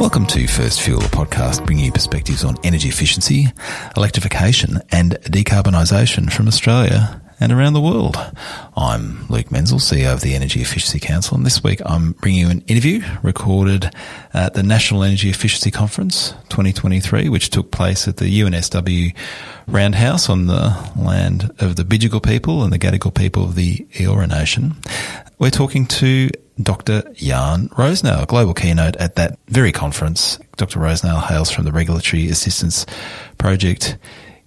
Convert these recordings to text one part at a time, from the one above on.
Welcome to First Fuel, a podcast bringing you perspectives on energy efficiency, electrification and decarbonisation from Australia and around the world. I'm Luke Menzel, CEO of the Energy Efficiency Council, and this week I'm bringing you an interview recorded at the National Energy Efficiency Conference 2023, which took place at the UNSW Roundhouse on the land of the Bidjigal people and the Gadigal people of the Eora Nation. We're talking to Dr. Jan Rosenow, a global keynote at that very conference. Dr. Rosenow hails from the Regulatory Assistance Project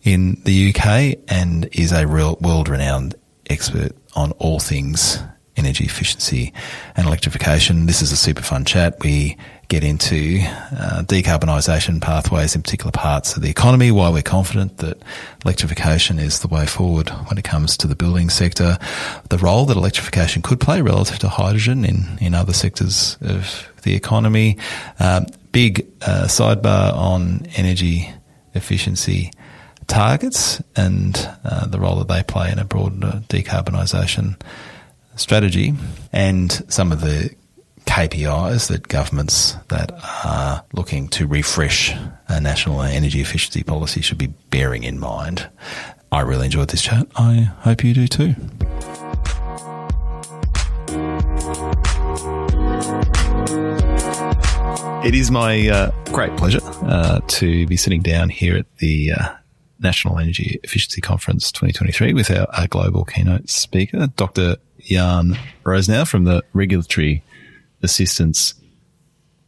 in the UK and is a real world-renowned expert on all things energy efficiency and electrification. This is a super fun chat. We get into decarbonisation pathways in particular parts of the economy, why we're confident that electrification is the way forward when it comes to the building sector, the role that electrification could play relative to hydrogen in other sectors of the economy, big sidebar on energy efficiency targets and the role that they play in a broader decarbonisation strategy, and some of the KPIs that governments that are looking to refresh a national energy efficiency policy should be bearing in mind. I really enjoyed this chat. I hope you do too. It is my great pleasure to be sitting down here at the National Energy Efficiency Conference 2023 with our global keynote speaker, Dr. Jan Rosenow from the Regulatory Assistance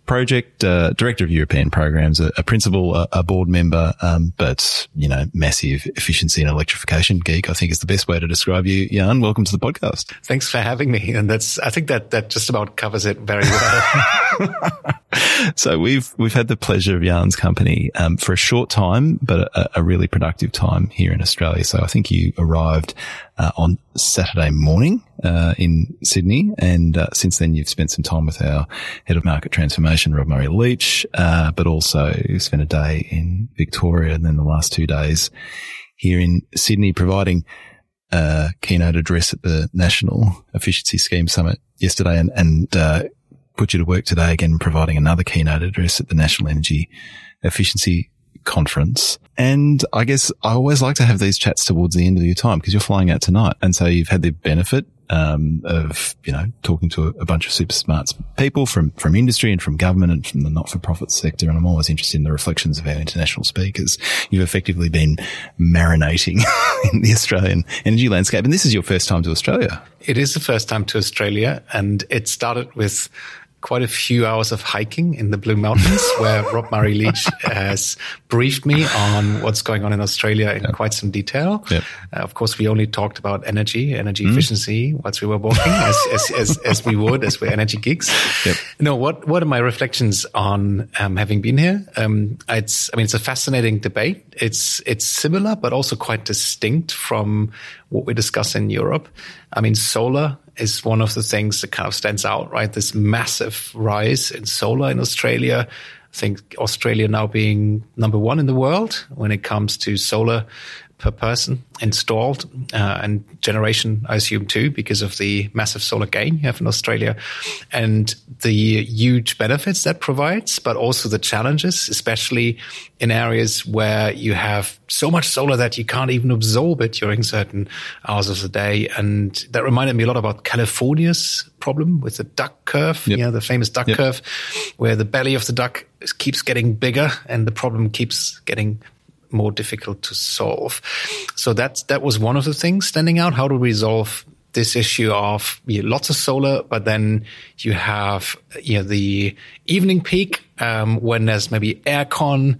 Project, Director of European Programs, a principal, a board member, but, you know, massive efficiency and electrification geek, I think is the best way to describe you. Jan, welcome to the podcast. Thanks for having me. And I think that just about covers it very well. So we've had the pleasure of Jan's company, for a short time, but a really productive time here in Australia. So I think you arrived, on Saturday morning, in Sydney. And, since then you've spent some time with our head of market transformation, Rob Murray-Leach, but also spent a day in Victoria and then the last 2 days here in Sydney providing a keynote address at the National Efficiency Scheme Summit yesterday and put you to work today again, providing another keynote address at the National Energy Efficiency Conference. And I guess I always like to have these chats towards the end of your time because you're flying out tonight. And so you've had the benefit of, you know, talking to a bunch of super smart people from industry and from government and from the not-for-profit sector. And I'm always interested in the reflections of our international speakers. You've effectively been marinating in the Australian energy landscape. And this is your first time to Australia. It is the first time to Australia. And it started with quite a few hours of hiking in the Blue Mountains where Rob Murray-Leach has briefed me on what's going on in Australia in quite some detail. Yep. Of course, we only talked about energy efficiency whilst we were walking as we would, as we're energy geeks. Yep. No, what are my reflections on having been here? It's a fascinating debate. It's similar, but also quite distinct from what we discuss in Europe. I mean, solar is one of the things that kind of stands out, right? This massive rise in solar in Australia. I think Australia now being number one in the world when it comes to solar per person installed, and generation, I assume too, because of the massive solar gain you have in Australia and the huge benefits that provides, but also the challenges, especially in areas where you have so much solar that you can't even absorb it during certain hours of the day. And that reminded me a lot about California's problem with the duck curve, yep. You know, the famous duck yep. curve, where the belly of the duck keeps getting bigger and the problem keeps getting more difficult to solve. So that was one of the things standing out. How to resolve this issue of lots of solar, but then you have the evening peak when there's maybe aircon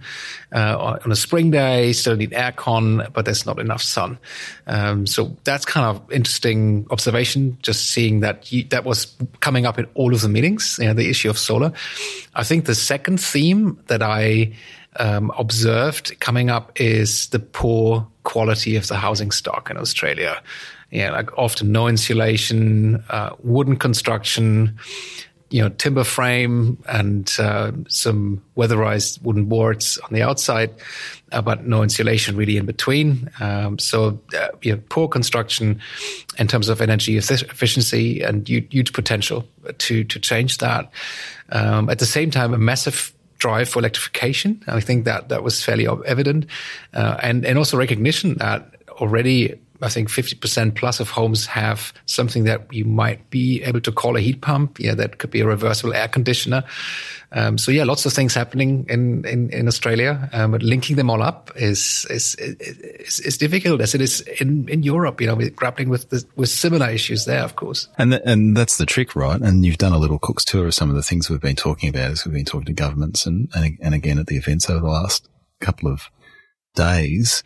on a spring day. Still need aircon, but there's not enough sun. So that's kind of interesting observation. Just seeing that that was coming up in all of the meetings. The issue of solar. I think the second theme that I observed coming up is the poor quality of the housing stock in Australia. Yeah, like often no insulation, wooden construction, timber frame and some weatherized wooden boards on the outside, but no insulation really in between. So poor construction in terms of energy efficiency and huge potential to change that. At the same time, a massive drive for electrification. I think that was fairly evident. And also recognition that already, I think 50% plus of homes have something that you might be able to call a heat pump. Yeah, that could be a reversible air conditioner. So yeah, lots of things happening in Australia, but linking them all up is difficult as it is in Europe. You know, we're grappling with similar issues there, of course. And that's the trick, right? And you've done a little cook's tour of some of the things we've been talking about as we've been talking to governments and again at the events over the last couple of days.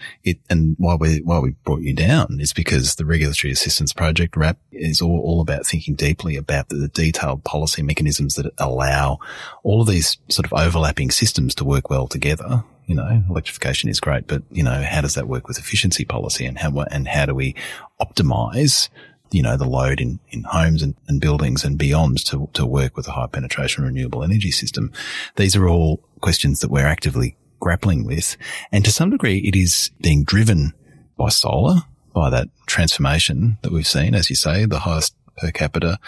Why we brought you down is because the Regulatory Assistance Project, RAP, is all about thinking deeply about the detailed policy mechanisms that allow all of these sort of overlapping systems to work well together. You know, electrification is great, but you know, how does that work with efficiency policy, and how do we optimize, you know, the load in homes and buildings and beyond to work with a high penetration renewable energy system? These are all questions that we're actively grappling with, and to some degree it is being driven by solar, by that transformation that we've seen, as you say, the highest per capita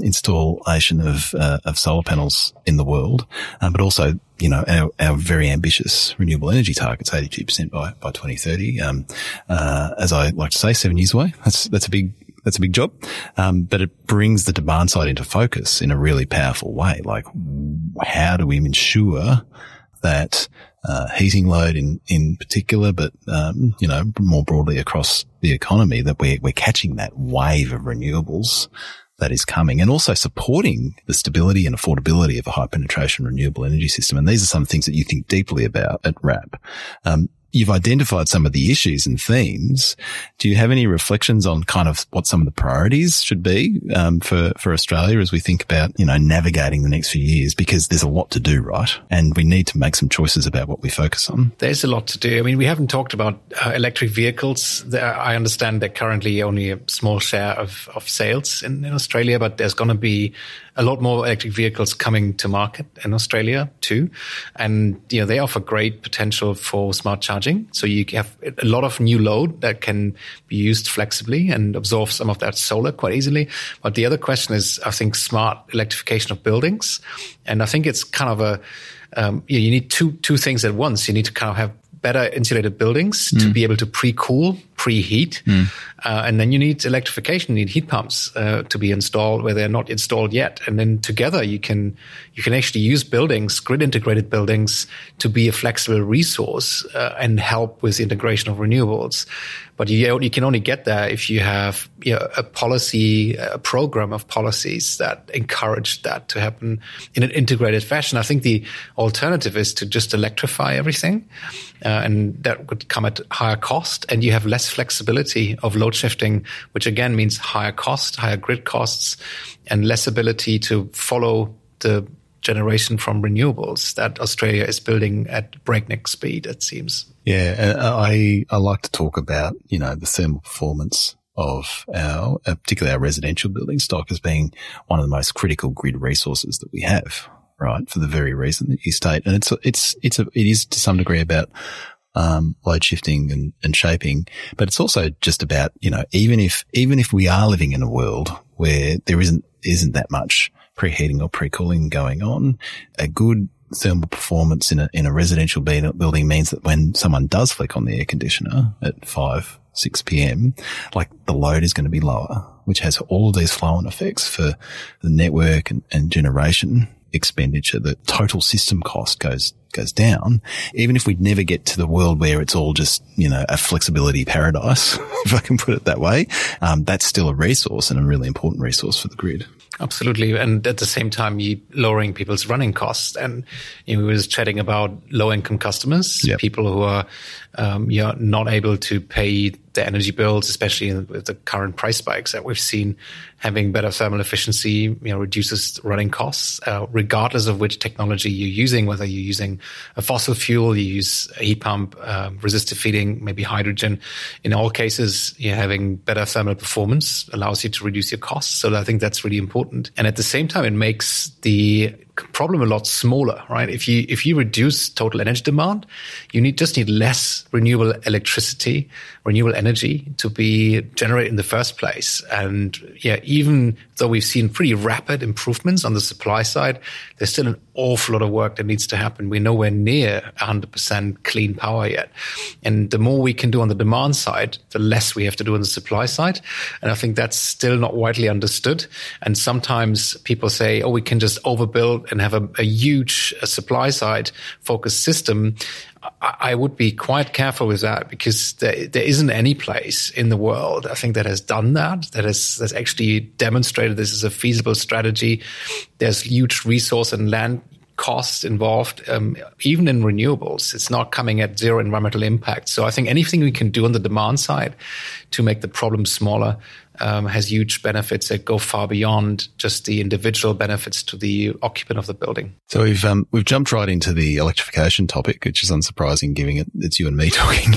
installation of solar panels in the world, but also, you know, our very ambitious renewable energy targets, 82% by 2030. As I like to say, 7 years away. That's a big job, but it brings the demand side into focus in a really powerful way. Like, how do we ensure that heating load in particular, but you know, more broadly across the economy, that we're catching that wave of renewables that is coming, and also supporting the stability and affordability of a high penetration renewable energy system. And these are some things that you think deeply about at RAP. You've identified some of the issues and themes. Do you have any reflections on kind of what some of the priorities should be for Australia as we think about, you know, navigating the next few years? Because there's a lot to do, right? And we need to make some choices about what we focus on. There's a lot to do. I mean, we haven't talked about electric vehicles. I understand they're currently only a small share of sales in Australia, but there's going to be a lot more electric vehicles coming to market in Australia too. And, you know, they offer great potential for smart charging. So you have a lot of new load that can be used flexibly and absorb some of that solar quite easily. But the other question is, I think, smart electrification of buildings. And I think it's kind of you need two things at once. You need to kind of have better insulated buildings to be able to pre-cool, pre-heat. And then you need electrification, you need heat pumps to be installed where they're not installed yet. And then together you can actually use buildings, grid integrated buildings, to be a flexible resource and help with the integration of renewables. But you can only get there if you have, you know, a program of policies that encourage that to happen in an integrated fashion. I think the alternative is to just electrify everything, and that would come at higher cost, and you have less flexibility of load shifting, which again means higher cost, higher grid costs, and less ability to follow the generation from renewables that Australia is building at breakneck speed, it seems. Yeah, I like to talk about, you know, the thermal performance of particularly our residential building stock as being one of the most critical grid resources that we have, right? For the very reason that you state. And it is to some degree about load shifting and shaping, but it's also just about, you know, even if we are living in a world where there isn't that much preheating or pre-cooling going on, a good thermal performance in a residential building means that when someone does flick on the air conditioner at 5-6 p.m, like, the load is going to be lower, which has all of these flow-on effects for the network and generation expenditure. The total system cost goes down, even if we'd never get to the world where it's all just, you know, a flexibility paradise, if I can put it that way. That's still a resource, and a really important resource for the grid. Absolutely. And at the same time, you're lowering people's running costs. And, you know, we were chatting about low-income customers, yep, people who are not able to pay their energy bills, especially with the current price spikes that we've seen. Having better thermal efficiency, you know, reduces running costs, regardless of which technology you're using, whether you're using a fossil fuel, you use a heat pump, resistive heating, maybe hydrogen. In all cases, you're having better thermal performance, allows you to reduce your costs. So I think that's really important. And at the same time, it makes the problem a lot smaller, right? If you reduce total energy demand, you just need less renewable electricity, renewable energy to be generated in the first place. And yeah, even though we've seen pretty rapid improvements on the supply side, there's still an awful lot of work that needs to happen. We're nowhere near 100% clean power yet. And the more we can do on the demand side, the less we have to do on the supply side. And I think that's still not widely understood. And sometimes people say, oh, we can just overbuild and have a huge supply side focused system. I would be quite careful with that, because there isn't any place in the world, I think, that has done that, that's actually demonstrated this is a feasible strategy. There's huge resource and land costs involved, even in renewables. It's not coming at zero environmental impact. So I think anything we can do on the demand side to make the problem smaller has huge benefits that go far beyond just the individual benefits to the occupant of the building. So we've jumped right into the electrification topic, which is unsurprising, given it's you and me talking.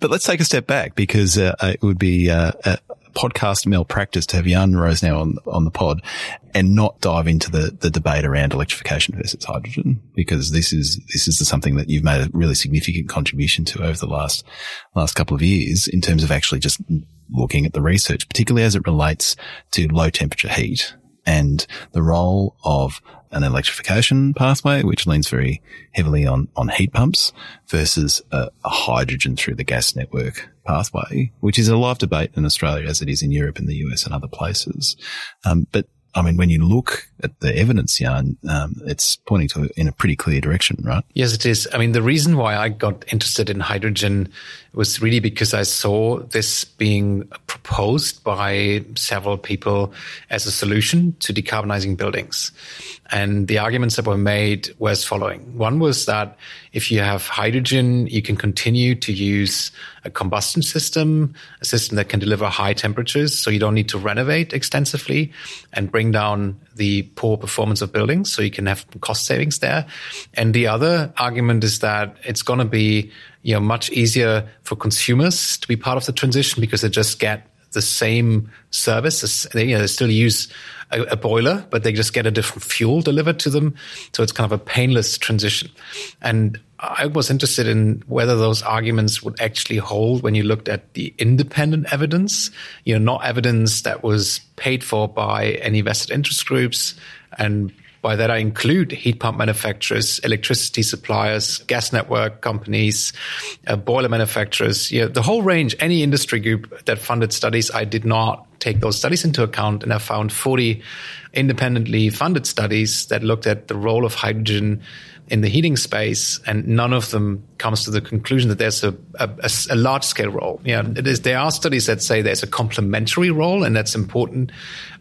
But let's take a step back, because it would be a podcast malpractice to have Jan Rosenow on the pod and not dive into the debate around electrification versus hydrogen, because this is something that you've made a really significant contribution to over the last couple of years in terms of actually just looking at the research, particularly as it relates to low temperature heat and the role of an electrification pathway, which leans very heavily on heat pumps, versus a hydrogen through the gas network pathway, which is a live debate in Australia as it is in Europe and the US and other places. But I mean, when you look at the evidence, Jan, it's pointing in a pretty clear direction, right? Yes, it is. I mean, the reason why I got interested in hydrogen was really because I saw this being proposed by several people as a solution to decarbonizing buildings. And the arguments that were made were as following. One was that if you have hydrogen, you can continue to use a combustion system, a system that can deliver high temperatures, so you don't need to renovate extensively and bring down the poor performance of buildings, so you can have cost savings there. And the other argument is that it's going to be, much easier for consumers to be part of the transition, because they just get the same service. They still use a boiler, but they just get a different fuel delivered to them. So it's kind of a painless transition. And I was interested in whether those arguments would actually hold when you looked at the independent evidence, not evidence that was paid for by any vested interest groups. And by that, I include heat pump manufacturers, electricity suppliers, gas network companies, boiler manufacturers, the whole range, any industry group that funded studies. I did not take those studies into account, and I found 40 independently funded studies that looked at the role of hydrogen in the heating space, and none of them comes to the conclusion that there's a large-scale role. There are studies that say there's a complementary role, and that's important,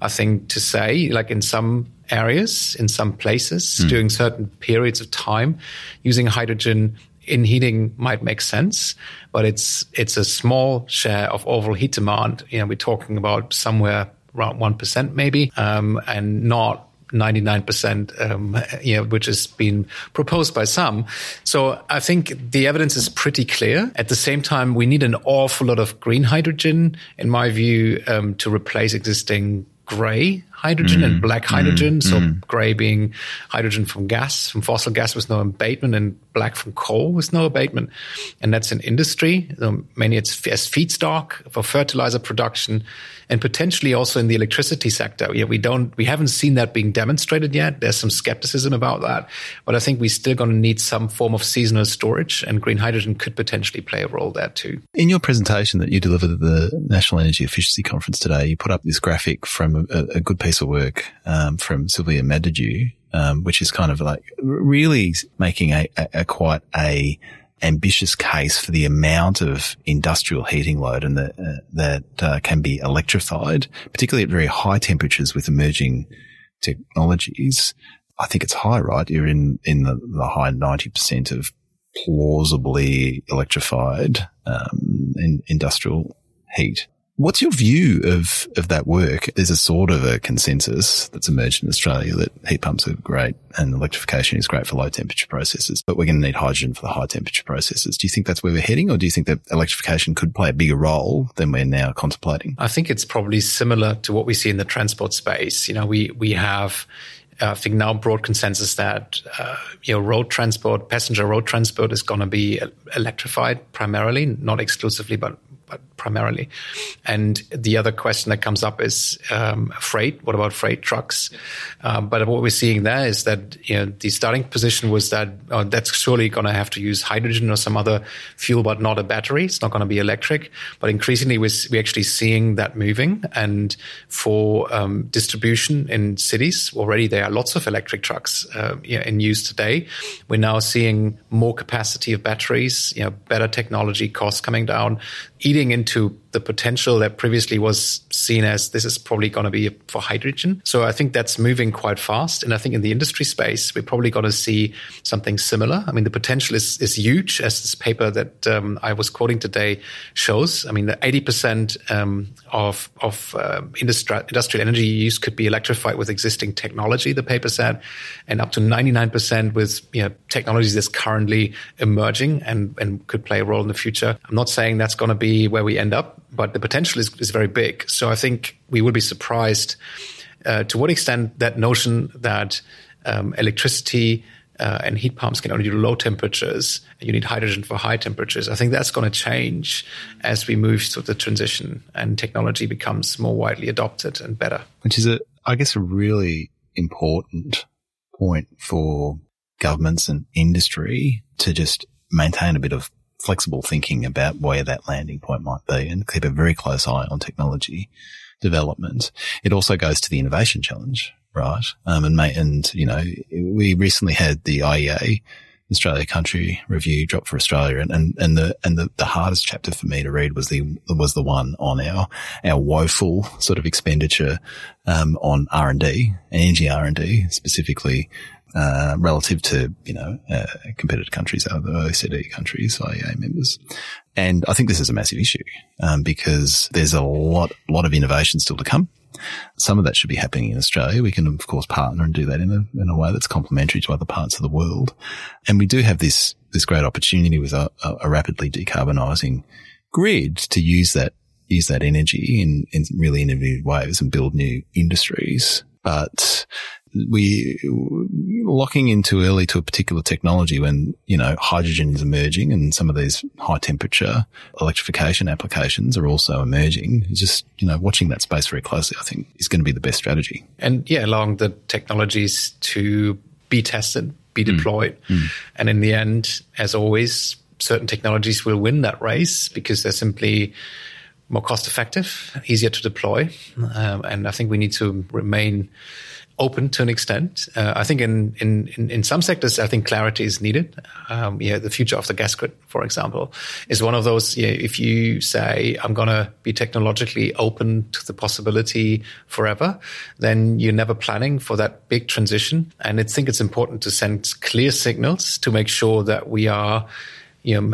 I think, to say, like in some areas, in some places, during certain periods of time, using hydrogen in heating might make sense, but it's a small share of overall heat demand. We're talking about somewhere around 1% maybe, and not 99%, which has been proposed by some. So I think the evidence is pretty clear. At the same time, we need an awful lot of green hydrogen, in my view, to replace existing grey hydrogen and black hydrogen. So grey being hydrogen from fossil gas with no abatement, and black from coal with no abatement. And that's in industry. Mainly it's as feedstock for fertilizer production, and potentially also in the electricity sector. We haven't seen that being demonstrated yet. There's some skepticism about that, but I think we're still going to need some form of seasonal storage, and green hydrogen could potentially play a role there too. In your presentation that you delivered at the National Energy Efficiency Conference today, you put up this graphic from a good piece of work from Sylvia Madidou, which is kind of like really making a quite a ambitious case for the amount of industrial heating load and that can be electrified, particularly at very high temperatures with emerging technologies. I think it's high, right? You're in the high 90% of plausibly electrified industrial heat. What's your view of that work? There's a sort of a consensus that's emerged in Australia that heat pumps are great and electrification is great for low temperature processes, but we're going to need hydrogen for the high temperature processes. Do you think that's where we're heading, or do you think that electrification could play a bigger role than we're now contemplating? I think it's probably similar to what we see in the transport space. We have I think now broad consensus that road transport, passenger road transport, is going to be electrified primarily, not exclusively, but primarily. And the other question that comes up is freight. What about freight trucks? But what we're seeing there is that the starting position was that that's surely going to have to use hydrogen or some other fuel, but not a battery. It's not going to be electric. But increasingly, we're actually seeing that moving. And for distribution in cities, already there are lots of electric trucks in use today. We're now seeing more capacity of batteries, better technology, costs coming down, eating into the potential that previously was seen as this is probably going to be for hydrogen. So I think that's moving quite fast. And I think in the industry space, we're probably going to see something similar. I mean, the potential is huge, as this paper that I was quoting today shows. I mean, 80% of industrial energy use could be electrified with existing technology, the paper said, and up to 99% with technologies that's currently emerging and could play a role in the future. I'm not saying that's going to be where we end up, but the potential is very big. So I think we would be surprised to what extent that notion that electricity and heat pumps can only do low temperatures, and you need hydrogen for high temperatures. I think that's going to change as we move through the transition and technology becomes more widely adopted and better. Which is, I guess, a really important point for governments and industry to just maintain a bit of flexible thinking about where that landing point might be and keep a very close eye on technology development. It also goes to the innovation challenge, right? We recently had the IEA, Australia Country Review, drop for Australia, and the hardest chapter for me to read was the one on our woeful sort of expenditure on R&D, energy R&D specifically, relative to, competitor countries, other OECD countries, IEA members. And I think this is a massive issue, because there's a lot of innovation still to come. Some of that should be happening in Australia. We can, of course, partner and do that in a way that's complementary to other parts of the world. And we do have this great opportunity with a rapidly decarbonising grid to use that energy in really innovative ways and build new industries. But we locking in too early to a particular technology when, hydrogen is emerging and some of these high temperature electrification applications are also emerging. Just, watching that space very closely, I think, is going to be the best strategy. And allowing the technologies to be tested, be deployed. Mm. And in the end, as always, certain technologies will win that race because they're simply more cost effective, easier to deploy. And I think we need to remain open to an extent. I think in some sectors, I think clarity is needed. The future of the gas grid, for example, is one of those. If you say, I'm going to be technologically open to the possibility forever, then you're never planning for that big transition. And I think it's important to send clear signals to make sure that we are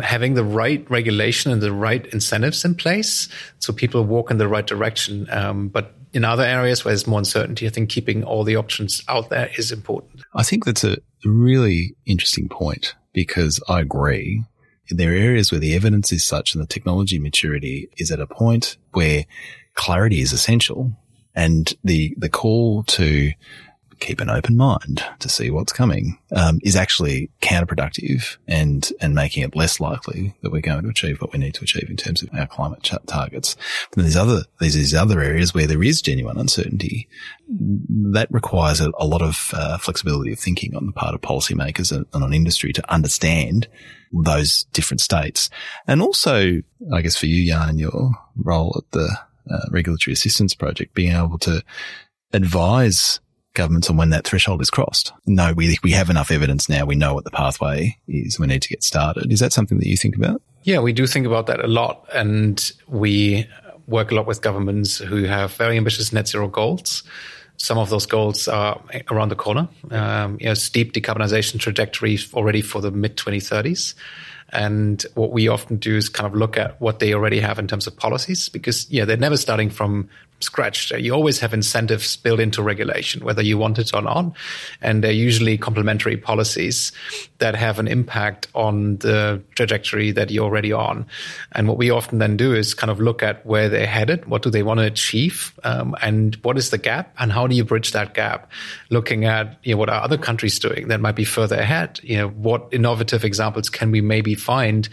having the right regulation and the right incentives in place so people walk in the right direction. But in other areas where there's more uncertainty, I think keeping all the options out there is important. I think that's a really interesting point because I agree. There are areas where the evidence is such and the technology maturity is at a point where clarity is essential, and the call to keep an open mind to see what's coming is actually counterproductive and making it less likely that we're going to achieve what we need to achieve in terms of our climate targets. But there's other areas where there is genuine uncertainty. That requires a lot of flexibility of thinking on the part of policymakers and on industry to understand those different states. And also, I guess for you, Jan, in your role at the Regulatory Assistance Project, being able to advise governments on when that threshold is crossed. No, we have enough evidence now. We know what the pathway is. We need to get started. Is that something that you think about? Yeah, we do think about that a lot. And we work a lot with governments who have very ambitious net zero goals. Some of those goals are around the corner. Steep decarbonization trajectories already for the mid-2030s. And what we often do is kind of look at what they already have in terms of policies, because they're never starting from scratch. You always have incentives built into regulation, whether you want it or not. And they're usually complementary policies that have an impact on the trajectory that you're already on. And what we often then do is kind of look at where they're headed, what do they want to achieve, and what is the gap, and how do you bridge that gap? Looking at what are other countries doing that might be further ahead? What innovative examples can we maybe find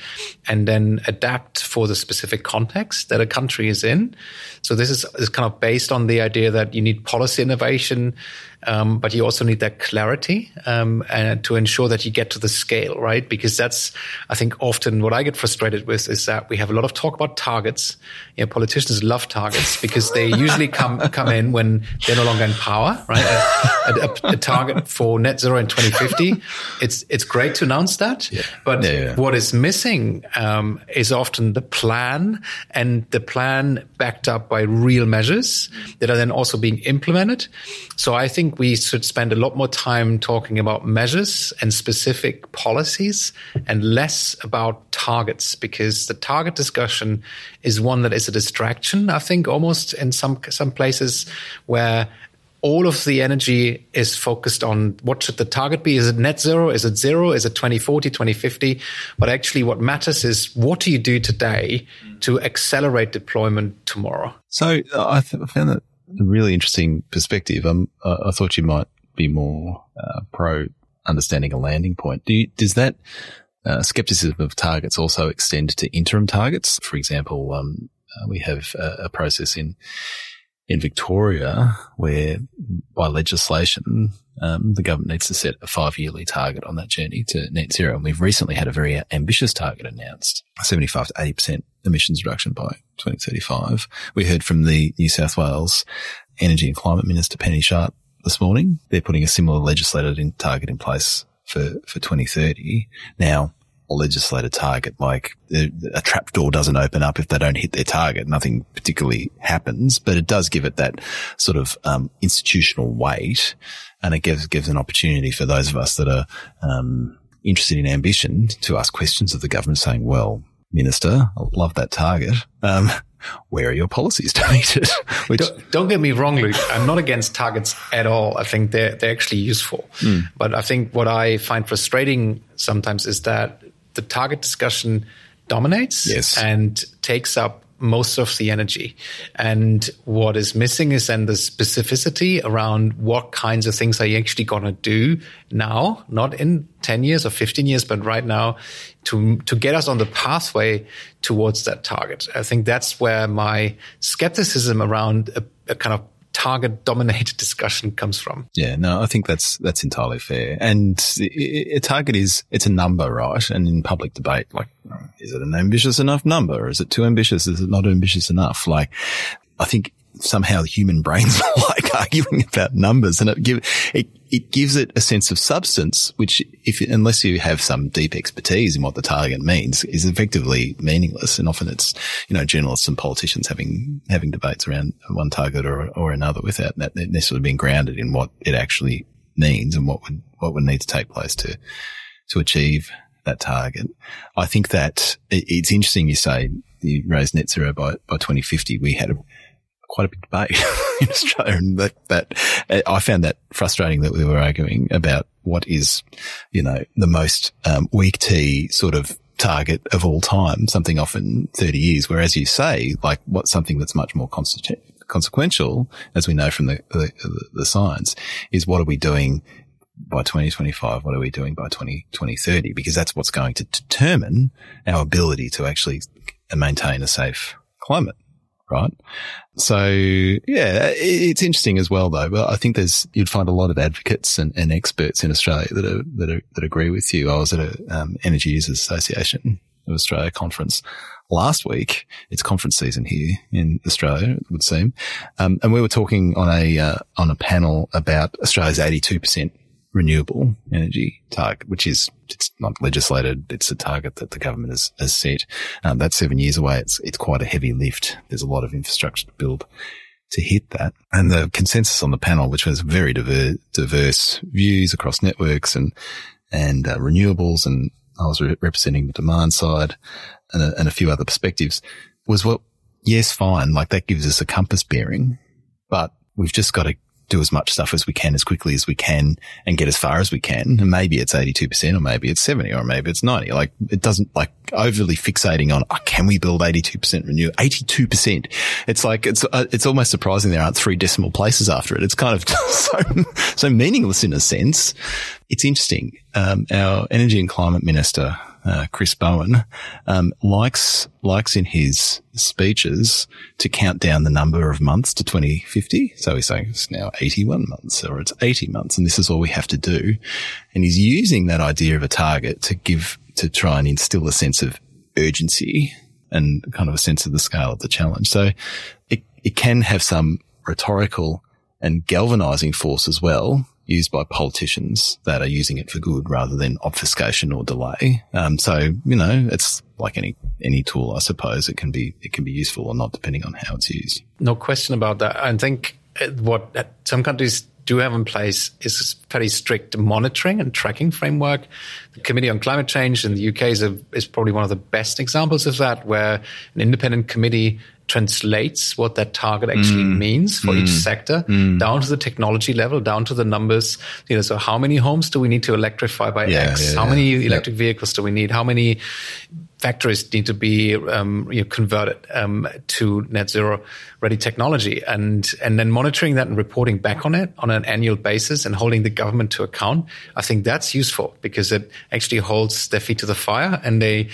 and then adapt for the specific context that a country is in? So this is kind of based on the idea that you need policy innovation, but you also need that clarity and to ensure that you get to the scale, right? Because that's, I think, often what I get frustrated with is that we have a lot of talk about targets. Politicians love targets because they usually come in when they're no longer in power, right? A target for net zero in 2050. It's great to announce that, but what is missing is often the plan, and the plan backed up by real measures that are then also being implemented. So I think we should spend a lot more time talking about measures and specific policies and less about targets, because the target discussion is one that is a distraction, I think, almost in some places where all of the energy is focused on what should the target be? Is it net zero? Is it zero? Is it 2040, 2050? But actually what matters is what do you do today to accelerate deployment tomorrow? So I found that a really interesting perspective. I thought you might be more pro understanding a landing point. Does that skepticism of targets also extend to interim targets? For example, we have a process in Victoria where by legislation, the government needs to set a 5-yearly target on that journey to net zero. And we've recently had a very ambitious target announced, 75 to 80% emissions reduction by 2035. We heard from the New South Wales Energy and Climate Minister, Penny Sharpe, this morning. They're putting a similar legislated target in place for 2030. Now, a legislated target, like a trapdoor doesn't open up if they don't hit their target. Nothing particularly happens, but it does give it that sort of institutional weight, and it gives an opportunity for those of us that are interested in ambition to ask questions of the government, saying, "Well, Minister, I love that target. Where are your policies to meet it?" Which don't get me wrong, Luke. I'm not against targets at all. I think they're actually useful, but I think what I find frustrating sometimes is that the target discussion dominates and takes up most of the energy. And what is missing is then the specificity around what kinds of things are you actually going to do now, not in 10 years or 15 years, but right now to get us on the pathway towards that target. I think that's where my skepticism around a kind of target-dominated discussion comes from. Yeah, no, I think that's entirely fair. And a target it's a number, right? And in public debate, like, is it an ambitious enough number? Or is it too ambitious? Is it not ambitious enough? Like, I think somehow human brains are like arguing about numbers, and it gives it a sense of substance, which unless you have some deep expertise in what the target means, is effectively meaningless. And often it's, journalists and politicians having debates around one target or another without that necessarily being grounded in what it actually means and what would need to take place to achieve that target. I think that it's interesting you raise net zero by 2050. We had quite a big debate in Australia, and that I found that frustrating that we were arguing about what is, the most weak tea sort of target of all time, something often 30 years, where, as you say, like what's something that's much more consequential, as we know from the science, is what are we doing by 2025? What are we doing by 2030? Because that's what's going to determine our ability to actually maintain a safe climate. Right. So, yeah, it's interesting as well, though. Well, I think you'd find a lot of advocates and experts in Australia that agree with you. I was at a Energy Users Association of Australia conference last week. It's conference season here in Australia, it would seem. And we were talking on a panel about Australia's 82% renewable energy target, which is, it's not legislated. It's a target that the government has set. That's 7 years away. It's quite a heavy lift. There's a lot of infrastructure to build to hit that. And the consensus on the panel, which was very diverse views across networks and renewables and I was representing the demand side and a few other perspectives, was what, yes, fine, like that gives us a compass bearing, but we've just got to do as much stuff as we can as quickly as we can and get as far as we can. And maybe it's 82% or maybe it's 70 or maybe it's 90. Like it doesn't, like overly fixating on, oh, can we build 82% renew? 82%. It's like, it's almost surprising there aren't three decimal places after it. It's kind of so meaningless in a sense. It's interesting. Our energy and climate minister, Chris Bowen, likes in his speeches to count down the number of months to 2050. So he's saying it's now 81 months or it's 80 months and this is all we have to do. And he's using that idea of a target to try and instill a sense of urgency and kind of a sense of the scale of the challenge. So it can have some rhetorical and galvanizing force as well, used by politicians that are using it for good rather than obfuscation or delay. So, you know, it's like any tool, I suppose. It can be useful or not depending on how it's used. No question about that. I think what some countries do have in place is a very strict monitoring and tracking framework. The Committee on Climate Change in the UK is probably one of the best examples of that, where an independent committee translates what that target actually means for each sector down to the technology level, down to the numbers. You know, so how many homes do we need to electrify by X? How many electric vehicles do we need? How many factories need to be converted to net zero ready technology? And then monitoring that and reporting back on it on an annual basis and holding the government to account. I think that's useful because it actually holds their feet to the fire and they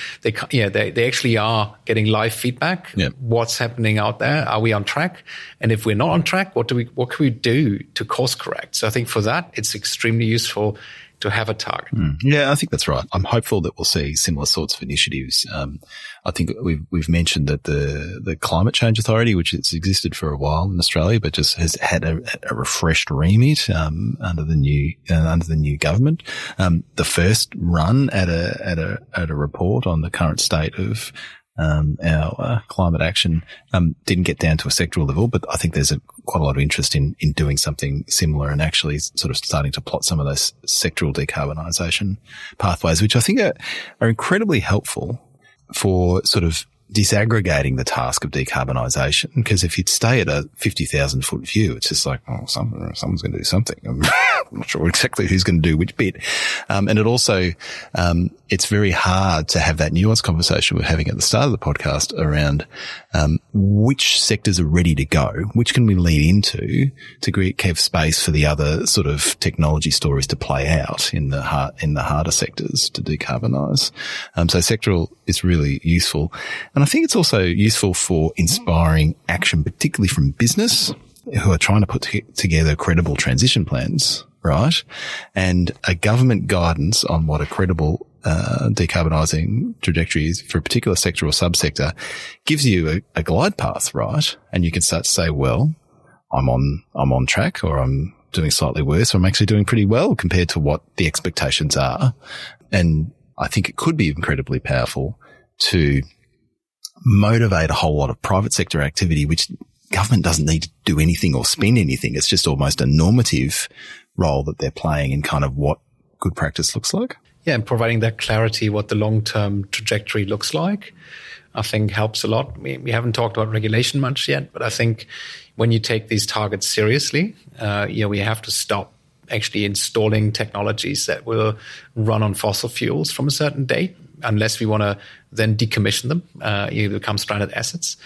actually are getting live feedback. Yeah. What's happening out there? Are we on track? And if we're not on track, what can we do to course correct? So I think for that, it's extremely useful to have a target. Yeah, I think that's right. I'm hopeful that we'll see similar sorts of initiatives. I think we've mentioned that the Climate Change Authority, which has existed for a while in Australia, but just has had a refreshed remit under the new government. The first run at a report on the current state of our climate action didn't get down to a sectoral level, but I think there's quite a lot of interest in doing something similar and actually sort of starting to plot some of those sectoral decarbonisation pathways, which I think are incredibly helpful for sort of disaggregating the task of decarbonisation, because if you'd stay at a 50,000-foot view, it's just like, oh, someone's going to do something. I'm not sure exactly who's going to do which bit. And it also, it's very hard to have that nuanced conversation we're having at the start of the podcast around which sectors are ready to go, which can we lean into to give space for the other sort of technology stories to play out in the harder sectors to decarbonise. So sectoral is really useful. And I think it's also useful for inspiring action, particularly from business who are trying to put together credible transition plans, right? And a government guidance on what a credible decarbonising trajectory is for a particular sector or subsector gives you a glide path, right? And you can start to say, well, I'm on track, or I'm doing slightly worse, or I'm actually doing pretty well compared to what the expectations are. And I think it could be incredibly powerful to motivate a whole lot of private sector activity, which government doesn't need to do anything or spend anything. It's just almost a normative role that they're playing in kind of what good practice looks like. Yeah, and providing that clarity, what the long-term trajectory looks like, I think helps a lot. We haven't talked about regulation much yet, but I think when you take these targets seriously, we have to stop actually installing technologies that will run on fossil fuels from a certain date, unless we want to then decommission them, you become stranded assets.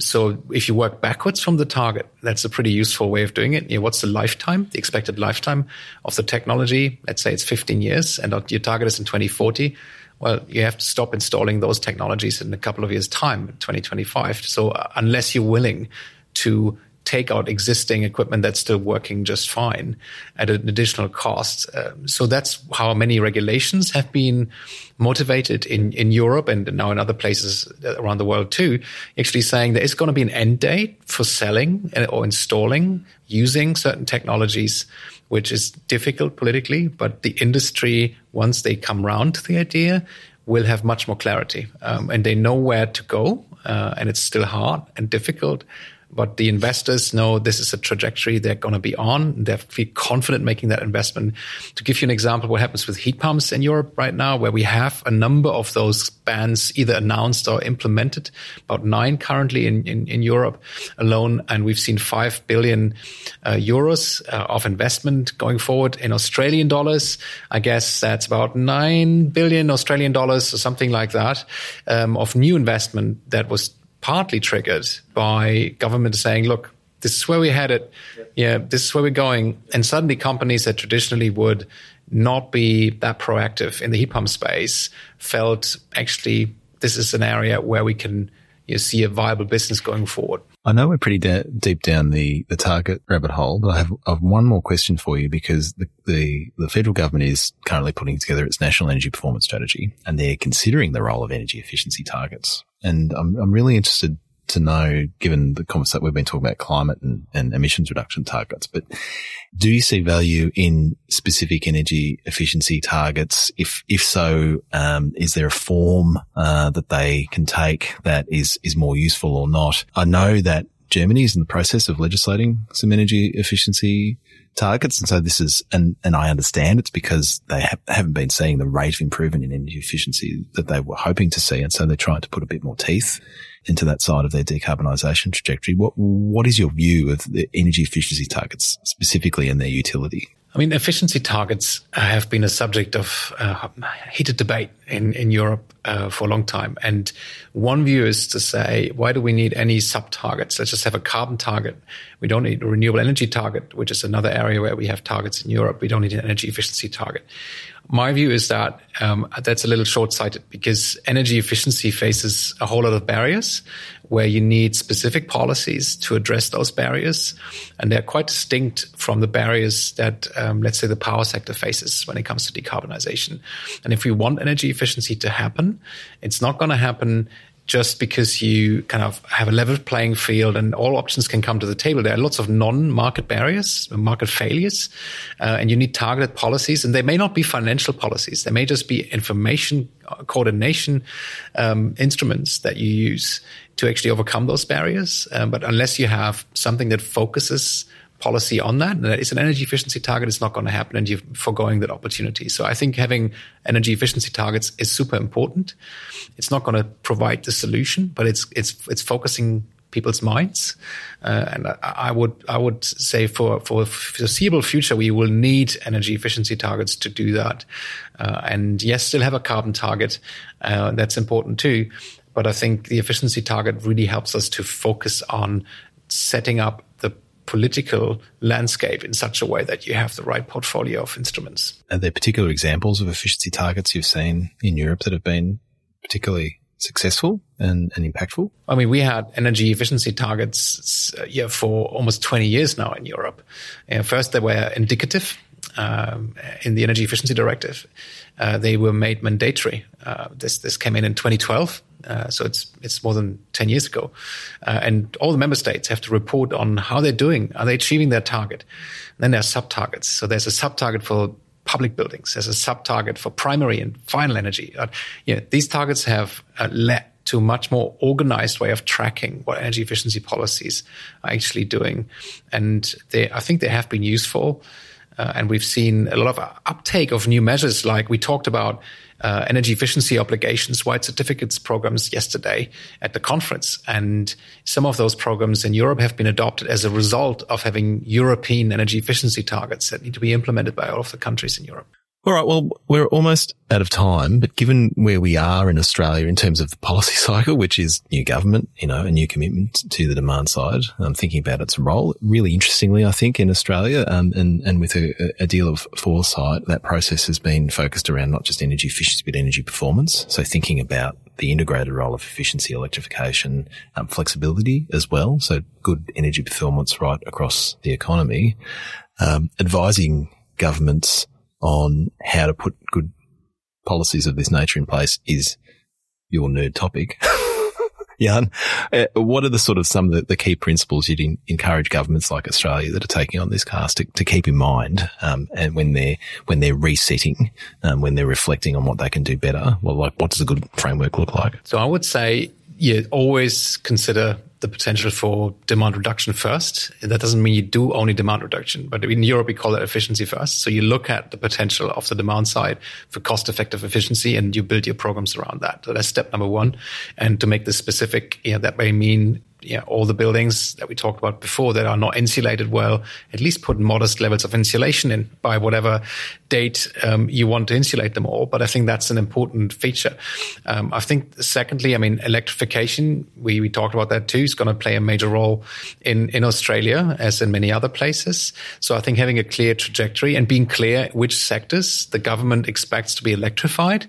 So if you work backwards from the target, that's a pretty useful way of doing it. You know, what's the lifetime, the expected lifetime of the technology? Let's say it's 15 years and your target is in 2040. Well, you have to stop installing those technologies in a couple of years' time, 2025. So unless you're willing to take out existing equipment that's still working just fine at an additional cost. So that's how many regulations have been motivated in Europe and now in other places around the world too, actually saying there is going to be an end date for selling or installing, using certain technologies, which is difficult politically, but the industry, once they come round to the idea, will have much more clarity and they know where to go and it's still hard and difficult. but the investors know this is a trajectory they're going to be on. They feel confident making that investment. To give you an example, what happens with heat pumps in Europe right now, where we have a number of those bans either announced or implemented, about 9 currently in Europe alone. And we've seen 5 billion euros of investment going forward in Australian dollars. I guess that's about 9 billion Australian dollars or something like that of new investment that was partly triggered by government saying, look, this is where we're headed. Yeah, this is where we're going. And suddenly companies that traditionally would not be that proactive in the heat pump space felt actually this is an area where we can see a viable business going forward. I know we're pretty deep down the target rabbit hole, but I have one more question for you, because the federal government is currently putting together its National Energy Performance Strategy, and they're considering the role of energy efficiency targets. And I'm really interested to know, given the comments that we've been talking about climate and emissions reduction targets, but do you see value in specific energy efficiency targets? If so, is there a form that they can take that is more useful or not? I know that Germany is in the process of legislating some energy efficiency targets, and so this is, and I understand it's because they haven't been seeing the rate of improvement in energy efficiency that they were hoping to see, and so they're trying to put a bit more teeth into that side of their decarbonisation trajectory. What is your view of the energy efficiency targets specifically and their utility? I mean, efficiency targets have been a subject of heated debate in Europe for a long time. And one view is to say, why do we need any sub-targets? Let's just have a carbon target. We don't need a renewable energy target, which is another area where we have targets in Europe. We don't need an energy efficiency target. My view is that that's a little short-sighted, because energy efficiency faces a whole lot of barriers where you need specific policies to address those barriers. And they're quite distinct from the barriers that, let's say, the power sector faces when it comes to decarbonization. And if we want energy efficiency to happen, it's not going to happen just because you kind of have a level playing field and all options can come to the table. There are lots of non-market barriers, market failures, and you need targeted policies. And they may not be financial policies. They may just be information coordination instruments that you use to actually overcome those barriers. But unless you have something that focuses policy on that, and that is an energy efficiency target, it's not going to happen, and you're foregoing that opportunity. So I think having energy efficiency targets is super important. It's not going to provide the solution, but it's focusing people's minds. And I would say for a foreseeable future, we will need energy efficiency targets to do that. And yes, still have a carbon target. That's important too. But I think the efficiency target really helps us to focus on setting up the political landscape in such a way that you have the right portfolio of instruments. Are there particular examples of efficiency targets you've seen in Europe that have been particularly successful and impactful? I mean, we had energy efficiency targets for almost 20 years now in Europe. First, they were indicative. In the Energy Efficiency Directive, they were made mandatory. This came in 2012, so it's more than 10 years ago. And all the member states have to report on how they're doing. Are they achieving their target? And then there are sub-targets. So there's a sub-target for public buildings. There's a sub-target for primary and final energy. These targets have led to a much more organized way of tracking what energy efficiency policies are actually doing. And I think they have been useful. And we've seen a lot of uptake of new measures, like we talked about energy efficiency obligations, white certificates programs yesterday at the conference. And some of those programs in Europe have been adopted as a result of having European energy efficiency targets that need to be implemented by all of the countries in Europe. All right. Well, we're almost out of time, but given where we are in Australia in terms of the policy cycle, which is new government, a new commitment to the demand side, I'm thinking about its role. Really interestingly, I think in Australia, and with a deal of foresight, that process has been focused around not just energy efficiency, but energy performance. So thinking about the integrated role of efficiency, electrification, flexibility as well. So good energy performance right across the economy, advising governments on how to put good policies of this nature in place is your nerd topic. Jan, what are some of the key principles you'd encourage governments like Australia that are taking on this task to keep in mind, and when they're resetting, when they're reflecting on what they can do better? Well, like, what does a good framework look like? So I would say, always consider the potential for demand reduction first. That doesn't mean you do only demand reduction, but in Europe we call it efficiency first. So you look at the potential of the demand side for cost-effective efficiency and you build your programs around that. So that's step number one. And to make this specific, that may mean all the buildings that we talked about before that are not insulated well, at least put modest levels of insulation in by whatever date you want to insulate them all. But I think that's an important feature. I think secondly, electrification, we talked about that too, is going to play a major role in Australia as in many other places. So I think having a clear trajectory and being clear which sectors the government expects to be electrified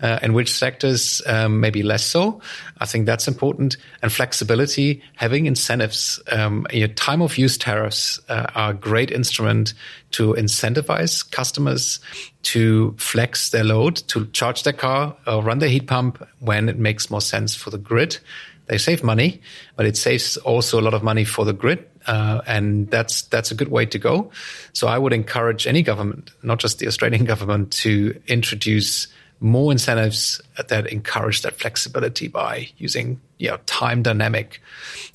and which sectors maybe less so. I think that's important. And flexibility, having incentives. Time of use tariffs are a great instrument to incentivize customers to flex their load, to charge their car or run their heat pump when it makes more sense for the grid. They save money, but it saves also a lot of money for the grid. And that's a good way to go. So I would encourage any government, not just the Australian government, to introduce more incentives that encourage that flexibility by using time dynamic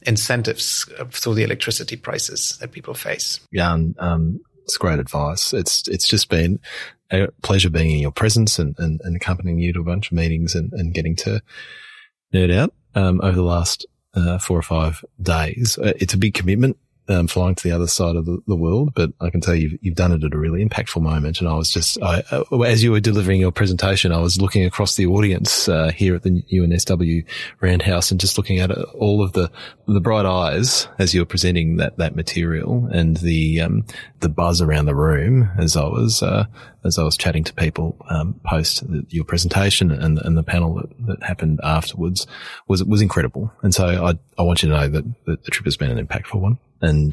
incentives through the electricity prices that people face. Jan, it's great advice. It's just been a pleasure being in your presence and accompanying you to a bunch of meetings and getting to nerd out. Over the last 4 or 5 days. It's a big commitment flying to the other side of the world, but I can tell you've done it at a really impactful moment. And I was as you were delivering your presentation, I was looking across the audience here at the UNSW Roundhouse and just looking at all of the bright eyes as you were presenting that material and the buzz around the room as I was chatting to people post your presentation and the panel that happened afterwards was incredible. And so I want you to know that the trip has been an impactful one and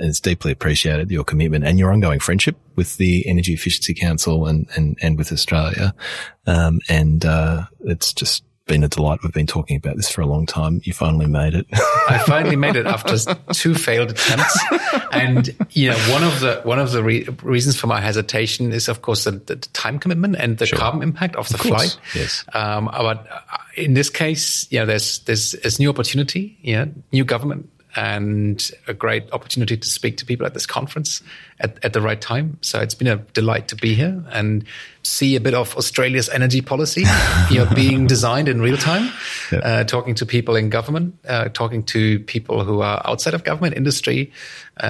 it's deeply appreciated, your commitment and your ongoing friendship with the Energy Efficiency Council and with Australia. It's just been a delight. We've been talking about this for a long time. You finally made it. I finally made it after 2 failed attempts. And one of the reasons for my hesitation is, of course, the time commitment and the carbon impact of the flight. Yes. But in this case, there's new opportunity, new government, and a great opportunity to speak to people at this conference at the right time. So it's been a delight to be here and see a bit of Australia's energy policy being designed in real time, talking to people in government, talking to people who are outside of government, industry,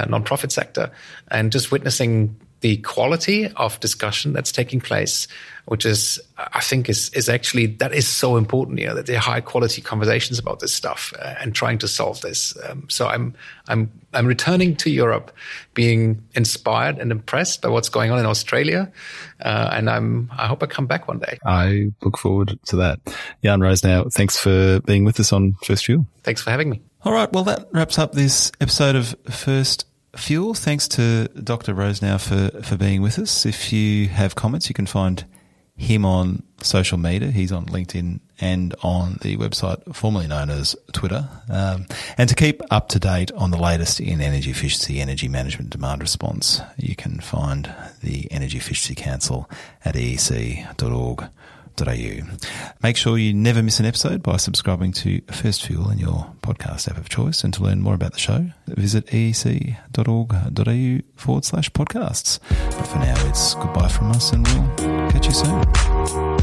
non-profit sector, and just witnessing the quality of discussion that's taking place, which is, I think, is actually, that is so important, that there are high quality conversations about this stuff and trying to solve this. So I'm returning to Europe being inspired and impressed by what's going on in Australia. I hope I come back one day. I look forward to that. Jan Rosenow, thanks for being with us on First Fuel. Thanks for having me. All right. Well, that wraps up this episode of First Fuel. Thanks to Dr. Rosenow for being with us. If you have comments, you can find him on social media. He's on LinkedIn and on the website formerly known as Twitter. And to keep up to date on the latest in energy efficiency, energy management, demand response, you can find the Energy Efficiency Council at eec.org.au. Make sure you never miss an episode by subscribing to First Fuel in your podcast app of choice. And to learn more about the show, visit eec.org.au/podcasts. But for now, it's goodbye from us and we'll catch you soon.